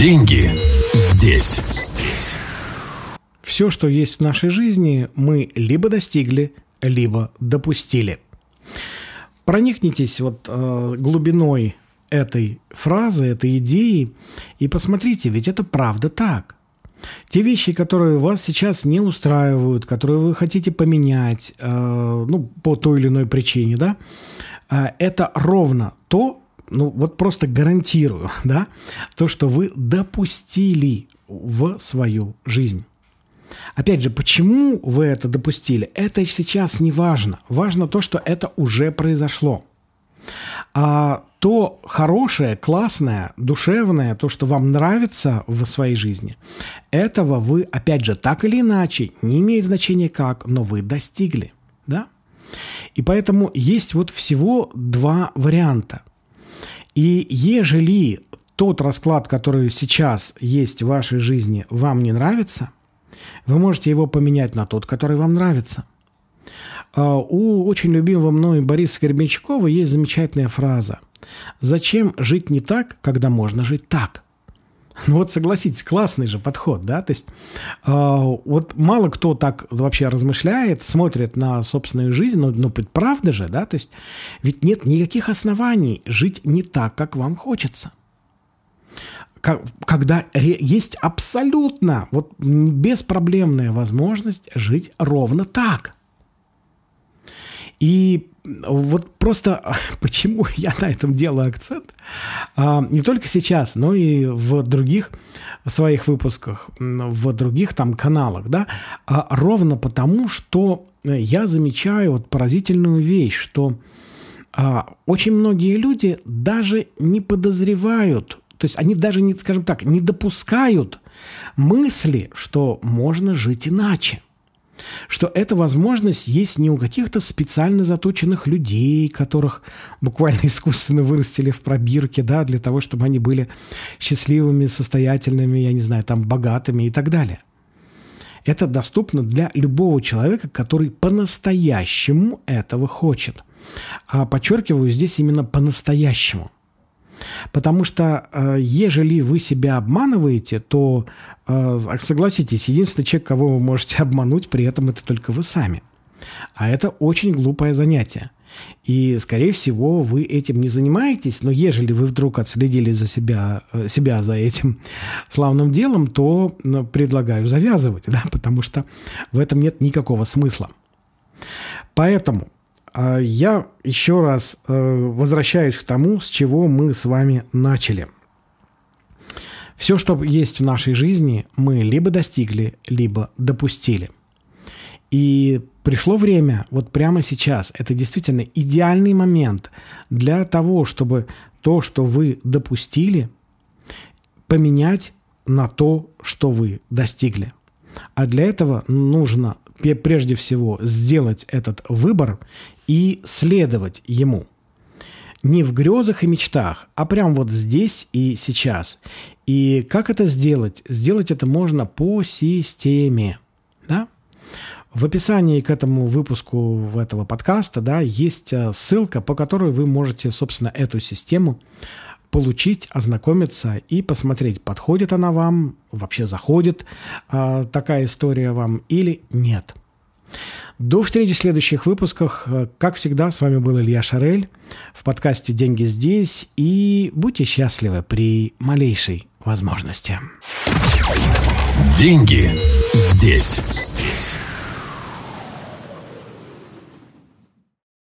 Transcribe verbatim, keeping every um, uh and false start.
Деньги здесь. Здесь. Все, что есть в нашей жизни, мы либо достигли, либо допустили. Проникнитесь вот э, глубиной этой фразы, этой идеи и посмотрите, ведь это правда так. Те вещи, которые вас сейчас не устраивают, которые вы хотите поменять, э, ну, по той или иной причине, да, э, это ровно то, ну, вот просто гарантирую, да, то, что вы допустили в свою жизнь. Опять же, почему вы это допустили, это сейчас не важно. Важно то, что это уже произошло. А то хорошее, классное, душевное, то, что вам нравится в своей жизни, этого вы, опять же, так или иначе, не имеет значения как, но вы достигли, да? И поэтому есть вот всего два варианта. И ежели тот расклад, который сейчас есть в вашей жизни, вам не нравится, вы можете его поменять на тот, который вам нравится. У очень любимого мной Бориса Гербичкова есть замечательная фраза: «Зачем жить не так, когда можно жить так?» Ну вот согласитесь, классный же подход, да? То есть э, вот мало кто так вообще размышляет, смотрит на собственную жизнь, но, но правда же, да? То есть ведь нет никаких оснований жить не так, как вам хочется. Как, когда ре- есть абсолютно вот, беспроблемная возможность жить ровно так. И вот просто почему я на этом делаю акцент, не только сейчас, но и в других своих выпусках, в других там каналах, да, ровно потому, что я замечаю вот поразительную вещь, что очень многие люди даже не подозревают, то есть они даже, не, скажем так, не допускают мысли, что можно жить иначе. Что эта возможность есть не у каких-то специально заточенных людей, которых буквально искусственно вырастили в пробирке, да, для того, чтобы они были счастливыми, состоятельными, я не знаю, там, богатыми и так далее. Это доступно для любого человека, который по-настоящему этого хочет. А подчеркиваю, здесь именно по-настоящему. Потому что э, ежели вы себя обманываете, то, э, согласитесь, единственный человек, кого вы можете обмануть, при этом это только вы сами. А это очень глупое занятие. И, скорее всего, вы этим не занимаетесь, но ежели вы вдруг отследили за себя, себя за этим славным делом, то предлагаю завязывать, да, потому что в этом нет никакого смысла. Поэтому... Я еще раз возвращаюсь к тому, с чего мы с вами начали. Все, что есть в нашей жизни, мы либо достигли, либо допустили. И пришло время, вот прямо сейчас, это действительно идеальный момент для того, чтобы то, что вы допустили, поменять на то, что вы достигли. А для этого нужно прежде всего сделать этот выбор и следовать ему. Не в грезах и мечтах, а прямо вот здесь и сейчас. И как это сделать? Сделать это можно по системе. Да? В описании к этому выпуску этого подкаста, да, есть ссылка, по которой вы можете, собственно, эту систему получить, ознакомиться и посмотреть, подходит она вам, вообще заходит э, такая история вам или нет. До встречи в следующих выпусках. Как всегда, с вами был Илья Шарель в подкасте «Деньги здесь». И будьте счастливы при малейшей возможности. Деньги здесь. Здесь.